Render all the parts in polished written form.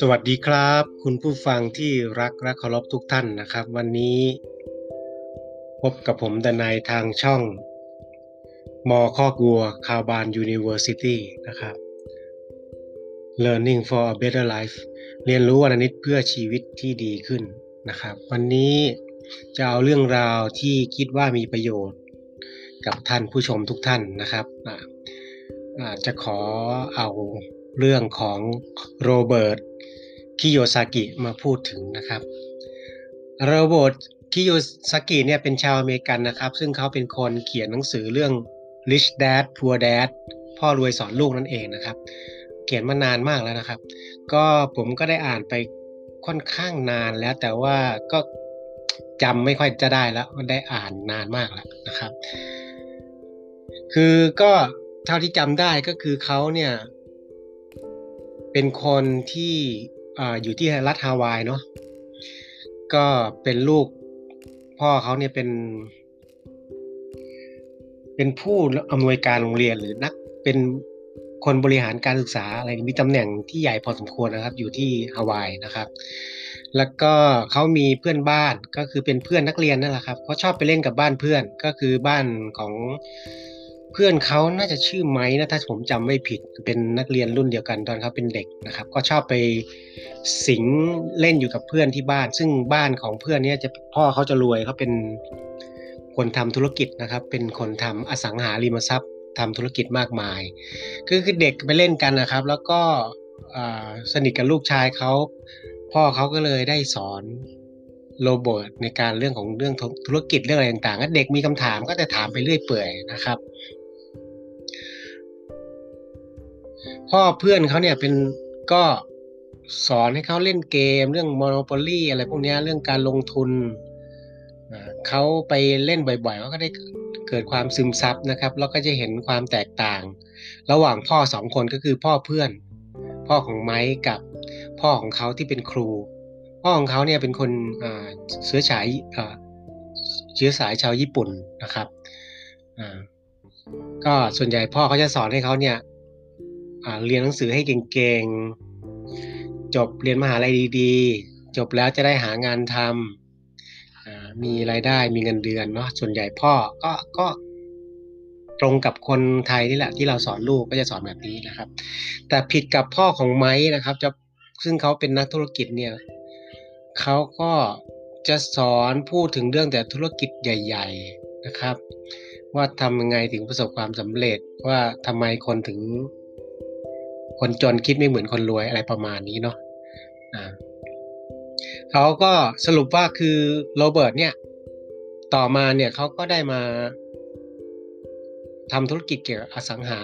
สวัสดีครับคุณผู้ฟังที่รักและเคารพทุกท่านนะครับวันนี้พบกับผมดนายทางช่องมอคอกวัว Caban University นะครับ Learning for a Better Life เรียนรู้วันละนิดเพื่อชีวิตที่ดีขึ้นนะครับวันนี้จะเอาเรื่องราวที่คิดว่ามีประโยชน์กับท่านผู้ชมทุกท่านนะครับจะขอเอาเรื่องของโรเบิร์ตคิโยซากิมาพูดถึงนะครับโรเบิร์ตคิโยซากิเนี่ยเป็นชาวอเมริกันนะครับซึ่งเขาเป็นคนเขียนหนังสือเรื่อง Rich Dad Poor Dad พ่อรวยสอนลูกนั่นเองนะครับเขียนมานานมากแล้วนะครับก็ผมก็ได้อ่านไปค่อนข้างนานแล้วแต่ว่าก็จำไม่ค่อยจะได้แล้วได้อ่านนานมากแล้วนะครับคือก็เท่าที่จำได้ก็คือเขาเนี่ยเป็นคนที่อยู่ที่รัฐฮาวายเนาะก็เป็นลูกพ่อเขาเนี่ยเป็นผู้อำนวยการโรงเรียนหรือนักเป็นคนบริหารการศึกษาอะไรมีตำแหน่งที่ใหญ่พอสมควรนะครับอยู่ที่ฮาวายนะครับแล้วก็เขามีเพื่อนบ้านก็คือเป็นเพื่อนนักเรียนนั่นแหละครับเขาชอบไปเล่นกับบ้านเพื่อนก็คือบ้านของเพื่อนเขาน่าจะชื่อไมค์นะถ้าผมจำไม่ผิดเป็นนักเรียนรุ่นเดียวกันตอนเขาเป็นเด็กนะครับก็ชอบไปสิงเล่นอยู่กับเพื่อนที่บ้านซึ่งบ้านของเพื่อนเนี่ยจะพ่อเขาจะรวยเขาเป็นคนทำธุรกิจนะครับเป็นคนทำอสังหาริมทรัพย์ทำธุรกิจมากมายคือเด็กไปเล่นกันนะครับแล้วก็สนิทกับลูกชายเขาพ่อเขาก็เลยได้สอนโรเบิร์ตในการเรื่องธุรกิจเรื่องอะไรต่างๆเด็กมีคำถามก็จะถามไปเรื่อยเปื่อยนะครับพ่อเพื่อนเขาเนี่ยเป็นก็สอนให้เขาเล่นเกมเรื่อง Monopoly อะไรพวกนี้เรื่องการลงทุนเขาไปเล่นบ่อยๆก็ได้เกิดความซึมซับนะครับแล้วก็จะเห็นความแตกต่างระหว่างพ่อสองคนก็คือพ่อเพื่อนพ่อของไมค์กับพ่อของเขาที่เป็นครูพ่อของเขาเนี่ยเป็นคนเชื้อสายชาวญี่ปุ่นนะครับก็ส่วนใหญ่พ่อเขาจะสอนให้เขาเนี่ยเรียนหนังสือให้เก่งๆจบเรียนมหาลัยดีๆจบแล้วจะได้หางานทำมีรายได้มีเงินเดือนเนาะส่วนใหญ่พ่อก็ตรงกับคนไทยนี่แหละที่เราสอนลูกก็จะสอนแบบนี้นะครับแต่ผิดกับพ่อของไม้นะครับจะซึ่งเขาเป็นนักธุรกิจเนี่ยเขาก็จะสอนพูดถึงเรื่องแต่ธุรกิจใหญ่ๆนะครับว่าทำยังไงถึงประสบความสำเร็จว่าทำไมคนจนคิดไม่เหมือนคนรวยอะไรประมาณนี้เนาะเขาก็สรุปว่าคือโรเบิร์ตเนี่ยต่อมาเนี่ยเขาก็ได้มาทำธุรกิจเกี่ยวกับอสังหา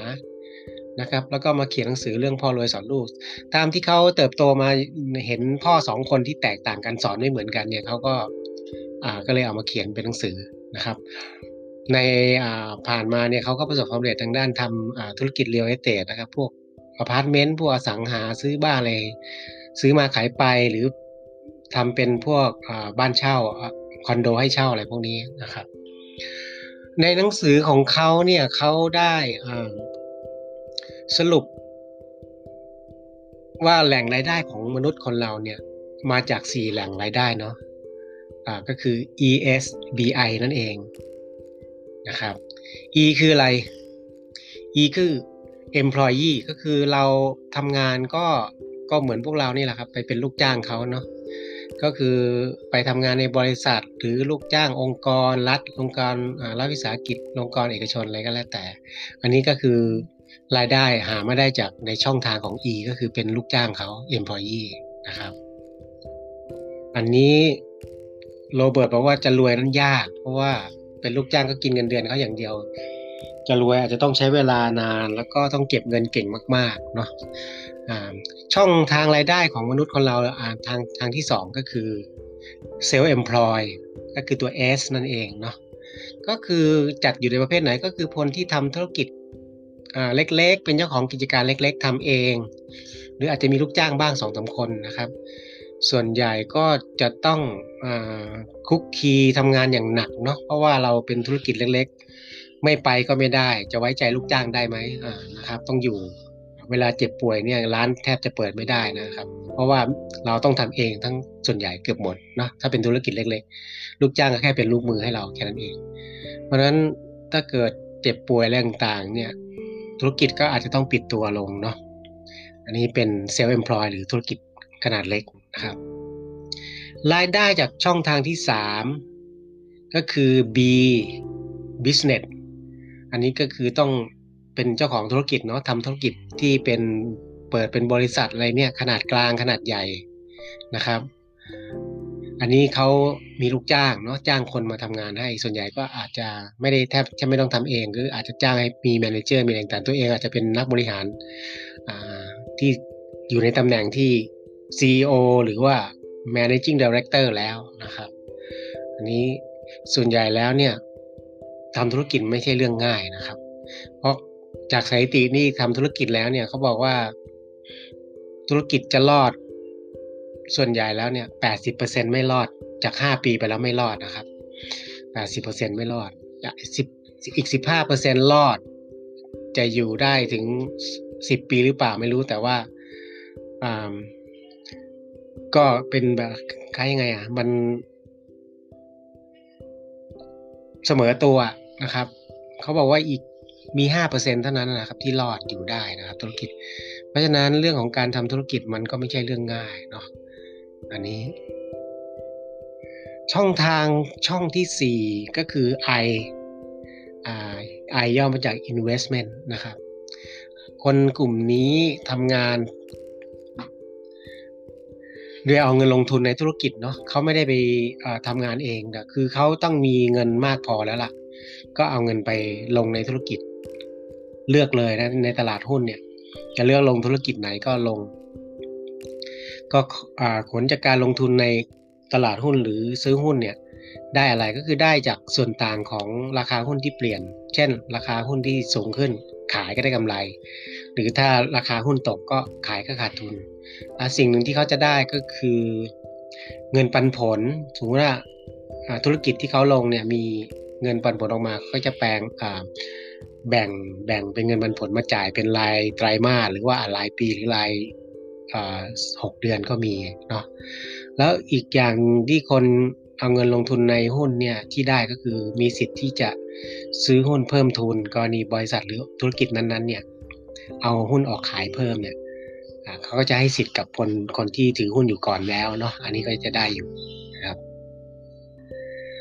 นะครับแล้วก็มาเขียนหนังสือเรื่องพ่อรวยสอนลูกตามที่เขาเติบโตมาเห็นพ่อสองคนที่แตกต่างกันสอนไม่เหมือนกันเนี่ยเขาก็เลยเอามาเขียนเป็นหนังสือนะครับในผ่านมาเนี่ยเขาก็ประสบความสำเร็จทางด้านทำธุรกิจเรียลเอสเตทนะครับพวกอพาร์ตเมนต์พวกอสังหาซื้อบ้านอะไรซื้อมาขายไปหรือทำเป็นพวกบ้านเช่าคอนโดให้เช่าอะไรพวกนี้นะครับในหนังสือของเขาเนี่ยเขาได้สรุปว่าแหล่งรายได้ของมนุษย์คนเราเนี่ยมาจาก4แหล่งรายได้เนาะก็คือ ESBI นั่นเองนะครับ E คืออะไร E คือ employee ก็คือเราทำงานก็เหมือนพวกเรานี่แหละครับไปเป็นลูกจ้างเขาเนาะก็คือไปทำงานในบริษัทหรือลูกจ้างองค์กรรัฐองค์กรรัฐวิสาหกิจองค์กรเอกชนอะไรก็แล้วแต่อันนี้ก็คือรายได้หาไม่ได้จากในช่องทางของ E ก็คือเป็นลูกจ้างเขา employee นะครับอันนี้โรเบิร์ตบอกว่าจะรวยนั้นยากเพราะว่าเป็นลูกจ้างก็กินเงินเดือนเขาอย่างเดียวจะรวยอาจจะต้องใช้เวลานานแล้วก็ต้องเก็บเงินเก่งมากๆเนาะช่องทางรายได้ของมนุษย์คนเราทางที่2ก็คือเซลฟ์เอ็มพลอยก็คือตัว S นั่นเองเนาะก็คือจัดอยู่ในประเภทไหนก็คือคนที่ทำธุรกิจเล็กๆเป็นเจ้าของกิจการเล็กๆทำเองหรืออาจจะมีลูกจ้างบ้าง 2-3 คนนะครับส่วนใหญ่ก็จะต้องคุกคีทำงานอย่างหนักเนาะเพราะว่าเราเป็นธุรกิจเล็กๆไม่ไปก็ไม่ได้จะไว้ใจลูกจ้างได้ไหมนะครับต้องอยู่เวลาเจ็บป่วยเนี่ยร้านแทบจะเปิดไม่ได้นะครับ เพราะว่าเราต้องทำเองทั้งส่วนใหญ่เกือบหมดนะถ้าเป็นธุรกิจเล็กๆลูกจ้างก็แค่เป็นลูกมือให้เราแค่นั้นเองเพราะฉะนั้นถ้าเกิดเจ็บป่วยอะไรต่างๆเนี่ยธุรกิจก็อาจจะต้องปิดตัวลงเนาะอันนี้เป็น self employed หรือธุรกิจขนาดเล็กนะครับรายได้จากช่องทางที่3ก็คือ B business อันนี้ก็คือต้องเป็นเจ้าของธุรกิจเนาะทำธุรกิจที่เป็นเปิดเป็นบริษัทอะไรเนี่ยขนาดกลางขนาดใหญ่นะครับอันนี้เขามีลูกจ้างเนาะจ้างคนมาทำงานให้ส่วนใหญ่ก็อาจจะไม่ได้แทบจะไม่ต้องทำเองหรืออาจจะจ้างให้มีแมเนเจอร์มีอะไรต่างตัวเองอาจจะเป็นนักบริหารที่อยู่ในตำแหน่งที่ CEO หรือว่า Managing Director แล้วนะครับอันนี้ส่วนใหญ่แล้วเนี่ยทำธุรกิจไม่ใช่เรื่องง่ายนะครับเพราะจากสถิตินี่ทำธุรกิจแล้วเนี่ยเขาบอกว่าธุรกิจจะรอดส่วนใหญ่แล้วเนี่ย 80% ไม่รอดจาก5ปีไปแล้วไม่รอดนะครับ 80% ไม่รอดอีก 15% รอดจะอยู่ได้ถึง10ปีหรือเปล่าไม่รู้แต่ว่าก็เป็นแบบคล้ายยังไงอ่ะมันเสมอตัวนะครับเขาบอกว่าอีกมี 5% เท่านั้นนะครับที่รอดอยู่ได้นะครับธุรกิจเพราะฉะนั้นเรื่องของการทำธุรกิจมันก็ไม่ใช่เรื่องง่ายเนาะอันนี้ช่องที่4ก็คือ I ย่อมาจาก investment นะครับคนกลุ่มนี้ทำงานโดยเอาเงินลงทุนในธุรกิจเนาะเขาไม่ได้ไปทำงานเองนะคือเขาต้องมีเงินมากพอแล้วล่ะก็เอาเงินไปลงในธุรกิจเลือกเลยนะในตลาดหุ้นเนี่ยจะเลือกลงธุรกิจไหนก็ลงก็ผลจากการลงทุนในตลาดหุ้นหรือซื้อหุ้นเนี่ยได้อะไรก็คือได้จากส่วนต่างของราคาหุ้นที่เปลี่ยนเช่นราคาหุ้นที่สูงขึ้นขายก็ได้กำไรหรือถ้าราคาหุ้นตกก็ขายก็ขาดทุนสิ่งหนึ่งที่เขาจะได้ก็คือเงินปันผลสมมติว่าธุรกิจที่เขาลงเนี่ยมีเงินปันผลออกมาก็จะแบ่งเป็นเงินปันผลมาจ่ายเป็นรายไตรมาสหรือว่ารายปีหรือราย6เดือนก็มีเนาะแล้วอีกอย่างที่คนเอาเงินลงทุนในหุ้นเนี่ยที่ได้ก็คือมีสิทธิ์ที่จะซื้อหุ้นเพิ่มทุนกรณีบริษัทหรือธุรกิจนั้นๆเนี่ยเอาหุ้นออกขายเพิ่มเนี่ยเขาก็จะให้สิทธิ์กับคนที่ถือหุ้นอยู่ก่อนแล้วเนาะอันนี้ก็จะได้อยู่นะครับ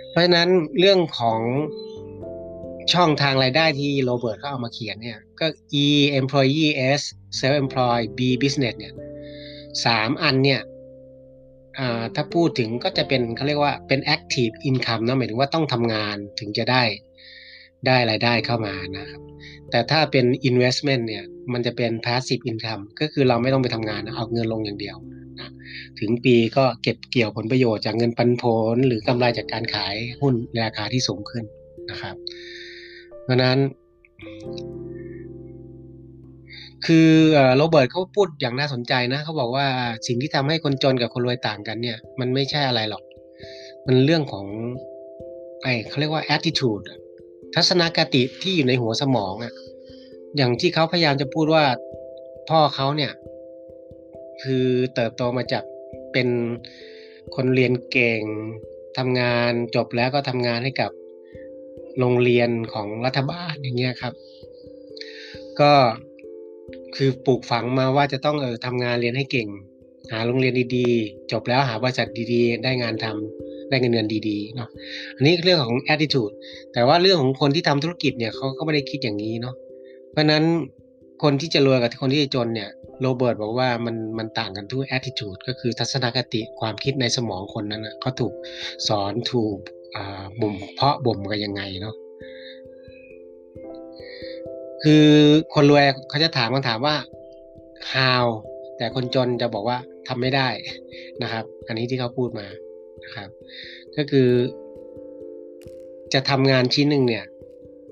เพราะฉะนั้นเรื่องของช่องทางรายได้ที่โรเบิร์ตเขาเอามาเขียนเนี่ยก็ E employee S self employed B business เนี่ย3อันเนี่ยถ้าพูดถึงก็จะเป็นเขาเรียกว่าเป็น active income นะหมายถึงว่าต้องทำงานถึงจะได้รายได้เข้ามานะครับแต่ถ้าเป็น investment เนี่ยมันจะเป็น passive income ก็คือเราไม่ต้องไปทำงานนะเอาเงินลงอย่างเดียวนะถึงปีก็เก็บเกี่ยวผลประโยชน์จากเงินปันผลหรือกำไรจากการขายหุ้นในราคาที่สูงขึ้นนะครับเพราะนั้นคือโรเบิร์ตเขาพูดอย่างน่าสนใจนะเขาบอกว่าสิ่งที่ทำให้คนจนกับคนรวยต่างกันเนี่ยมันไม่ใช่อะไรหรอกมันเรื่องของเขาเรียกว่า attitude ทัศนคติที่อยู่ในหัวสมองอะอย่างที่เขาพยายามจะพูดว่าพ่อเขาเนี่ยคือเติบโตมาจากเป็นคนเรียนเก่งทำงานจบแล้วก็ทำงานให้กับโรงเรียนของรัฐบาลอย่างเงี้ยครับก็คือปลูกฝังมาว่าจะต้องทำงานเรียนให้เก่งหาโรงเรียนดีๆจบแล้วหาบริษัทดีๆได้งานทำได้เงินเดือนดีๆเนาะอันนี้เรื่องของ attitude แต่ว่าเรื่องของคนที่ทำธุรกิจเนี่ยเขาก็ไม่ได้คิดอย่างนี้เนาะเพราะนั้นคนที่จะรวยกับคนที่จะจนเนี่ยโรเบิร์ตบอกว่ามันต่างกันที่ attitude ก็คือทัศนคติความคิดในสมองคนนั้นนะเขาถูกสอนถูกบ่มเพาะบ่มกันยังไงเนาะคือคนรวยเขาจะถามคำถามว่า how แต่คนจนจะบอกว่าทำไม่ได้นะครับอันนี้ที่เขาพูดมานะครับก็คือจะทำงานชิ้นหนึ่งเนี่ย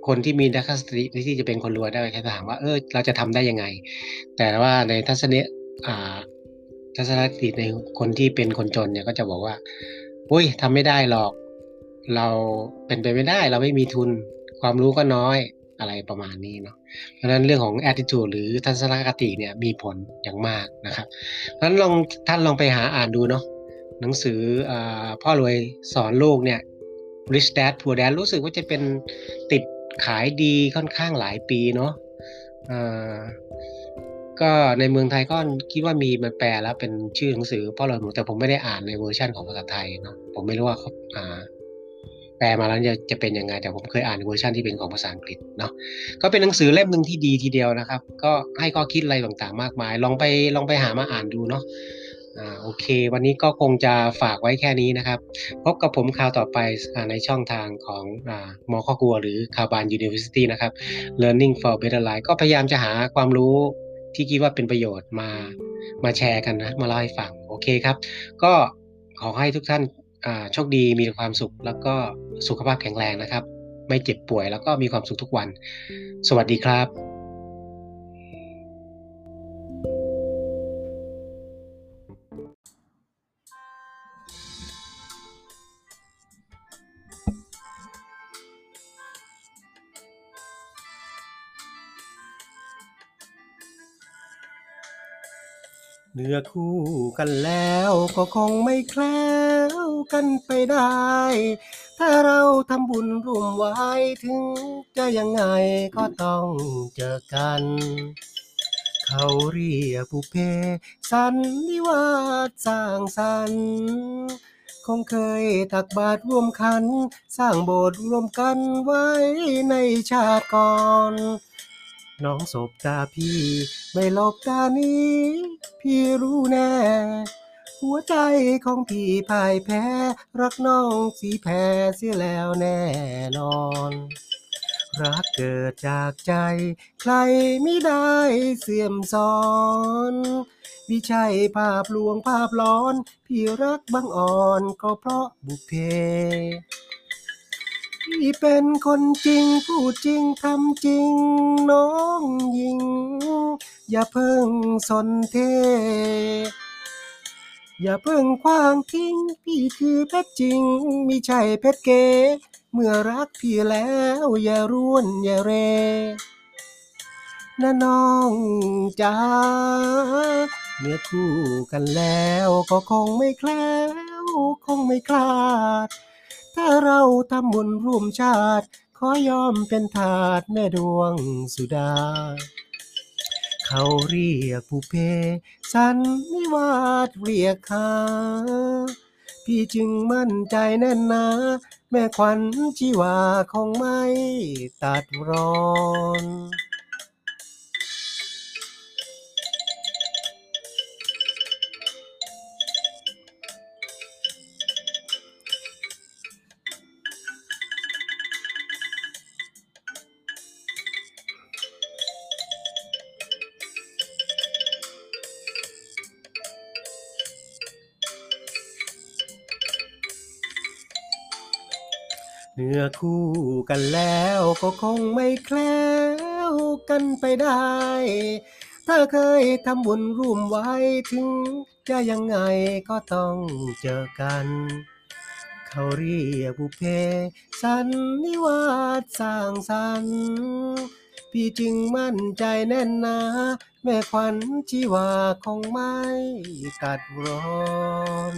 คนที่มีทัศนคติที่จะเป็นคนรวยได้แค่ถามว่าเราจะทำได้ยังไงแต่ว่าในทัศนคติในคนที่เป็นคนจนเนี่ยก็จะบอกว่าอุ้ยทำไม่ได้หรอกเราเป็นไปไม่ได้เราไม่มีทุนความรู้ก็น้อย อะไรประมาณนี้เนาะเพราะฉะนั้นเรื่องของ attitude หรือทัศนคติเนี่ยมีผลอย่างมากนะครับเพราะฉะนั้นท่านลองไปหาอ่านดูเนาะหนังสือพ่อรวยสอนลูกเนี่ย Rich Dad Poor Dad รู้สึกว่าจะเป็นติดขายดีค่อนข้างหลายปีเนาะก็ในเมืองไทยก็คิดว่ามีมันแปลแล้วเป็นชื่อหนังสือพ่อรวยหมูแต่ผมไม่ได้อ่านในเวอร์ชันของภาษาไทยเนาะผมไม่รู้ว่าแปลมาแล้วจะเป็นยังไงแต่ผมเคยอ่านเวอร์ชันที่เป็นของภาษาอังกฤษเนาะก็เป็นหนังสือเล่มนึงที่ดีทีเดียวนะครับก็ให้ข้อคิดอะไรต่างๆมากมายลองไปหามาอ่านดูเนาะโอเควันนี้ก็คงจะฝากไว้แค่นี้นะครับพบกับผมคราวต่อไปในช่องทางของม.ค.ครัวหรือ Caban University นะครับ Learning for Better Life ก็พยายามจะหาความรู้ที่คิดว่าเป็นประโยชน์มาแชร์กันนะมาเล่าให้ฟังโอเคครับก็ขอให้ทุกท่านโชคดีมีความสุขแล้วก็สุขภาพแข็งแรงนะครับไม่เจ็บป่วยแล้วก็มีความสุขทุกวันสวัสดีครับเนื้อคู่กันแล้วก็คงไม่แคล้วกันไปได้ถ้าเราทำบุญร่วมไว้ถึงจะยังไงก็ต้องเจอกันเขาเรียกบุพเพสันนิวาสสร้างสรรค์คงเคยตักบาตรร่วมขันสร้างโบสถ์ร่วมกันไว้ในชาติก่อนน้องสบตาพี่ไม่หลบตานี้พี่รู้แน่หัวใจของพี่พ่ายแพ้รักน้องสีแพ้เสียแล้วแน่นอนรักเกิดจากใจใครไม่ได้เสื่อมสอนมิใช่ภาพลวงภาพร้อนพี่รักบังอ่อนก็เพราะบุพเพพี่เป็นคนจริงพูดจริงทำจริงน้องหญิงอย่าเพิ่งสนเทอย่าเพิ่งขว้างทิ้งพี่คือเพชรจริงมิใช่เพชรเก๋เมื่อรักพี่แล้วอย่าร่วนอย่าเรนะน้องจ๋าเมื่อคู่กันแล้วก็คงไม่แคล้วคงไม่คลาดถ้าเราทำบุญร่วมชาติขอยอมเป็นทาสแม่ดวงสุดาเขาเรียกบุพเพสันนิวาสเรียกหาพี่จึงมั่นใจแน่นหนาแม่ขวัญชีวาคงไม่ตัดรอนเนื้อคู่กันแล้วก็คงไม่แคล้วกันไปได้ถ้าเคยทำบุญร่วมไว้ถึงจะยังไงก็ต้องเจอกันเขาเรียกบุพเพสันนิวาสสร้างสรรค์พี่จึงมั่นใจแน่นหนาแม่ขวัญชีวาคงไม่ตัดรอน